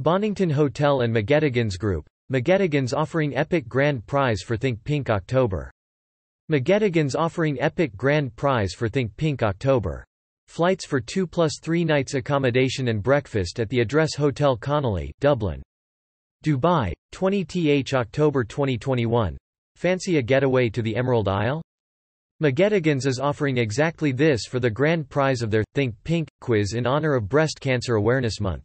Bonnington Hotel and McGettigan's Group. McGettigan's offering epic grand prize for Think Pink October. McGettigan's offering epic grand prize for Think Pink October. Flights for 2 plus 3 nights, accommodation and breakfast at the Address Hotel Connolly, Dublin. Dubai, 20th October 2021. Fancy a getaway to the Emerald Isle? McGettigan's is offering exactly this for the grand prize of their Think Pink quiz in honor of Breast Cancer Awareness Month.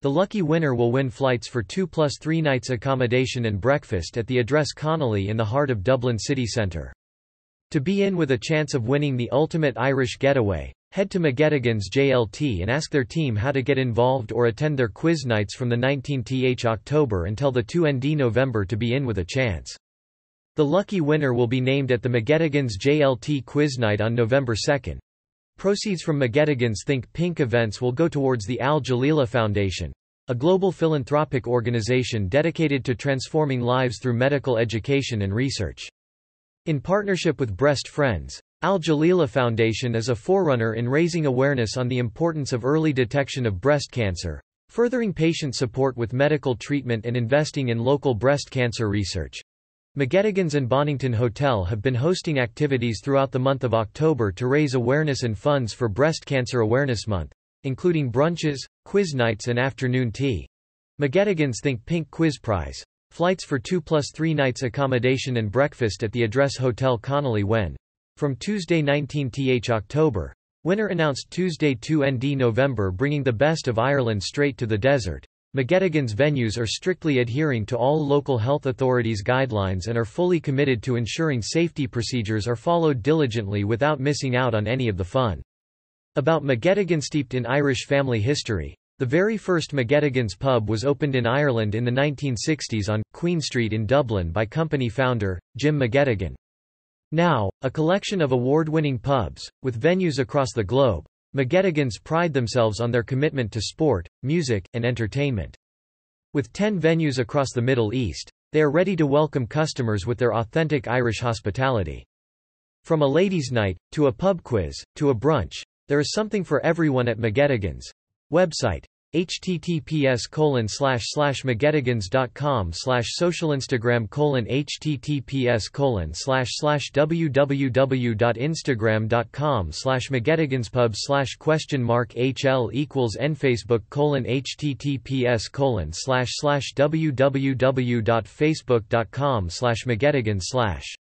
The lucky winner will win flights for 2 plus 3 nights, accommodation and breakfast at the Address Connolly in the heart of Dublin city centre. To be in with a chance of winning the ultimate Irish getaway, head to McGettigan's JLT and ask their team how to get involved or attend their quiz nights from the 19th October until the 2nd November to be in with a chance. The lucky winner will be named at the McGettigan's JLT quiz night on November 2nd. Proceeds from McGettigan's Think Pink events will go towards the Al Jalila Foundation, a global philanthropic organization dedicated to transforming lives through medical education and research. In partnership with Breast Friends, Al Jalila Foundation is a forerunner in raising awareness on the importance of early detection of breast cancer, furthering patient support with medical treatment and investing in local breast cancer research. McGettigan's and Bonnington Hotel have been hosting activities throughout the month of October to raise awareness and funds for Breast Cancer Awareness Month, including brunches, quiz nights and afternoon tea. McGettigan's Think Pink Quiz Prize. Flights for 2 plus 3 nights, accommodation and breakfast at the Address Hotel Connolly when, from Tuesday 19th October, winner announced Tuesday 2nd November, bringing the best of Ireland straight to the desert. McGettigan's venues are strictly adhering to all local health authorities' guidelines and are fully committed to ensuring safety procedures are followed diligently without missing out on any of the fun. About McGettigan. Steeped in Irish family history, the very first McGettigan's pub was opened in Ireland in the 1960s on Queen Street in Dublin by company founder, Jim McGettigan. Now, a collection of award-winning pubs, with venues across the globe, McGettigan's pride themselves on their commitment to sport, music, and entertainment. With 10 venues across the Middle East, they are ready to welcome customers with their authentic Irish hospitality. From a ladies' night, to a pub quiz, to a brunch, there is something for everyone at McGettigan's. Website, https://mcgettigans.com/social/instagram:/www.instagram.com/mcgettiganspub/questionmark HL=nFacebook:/https:/www.facebook.com/mcgettigans/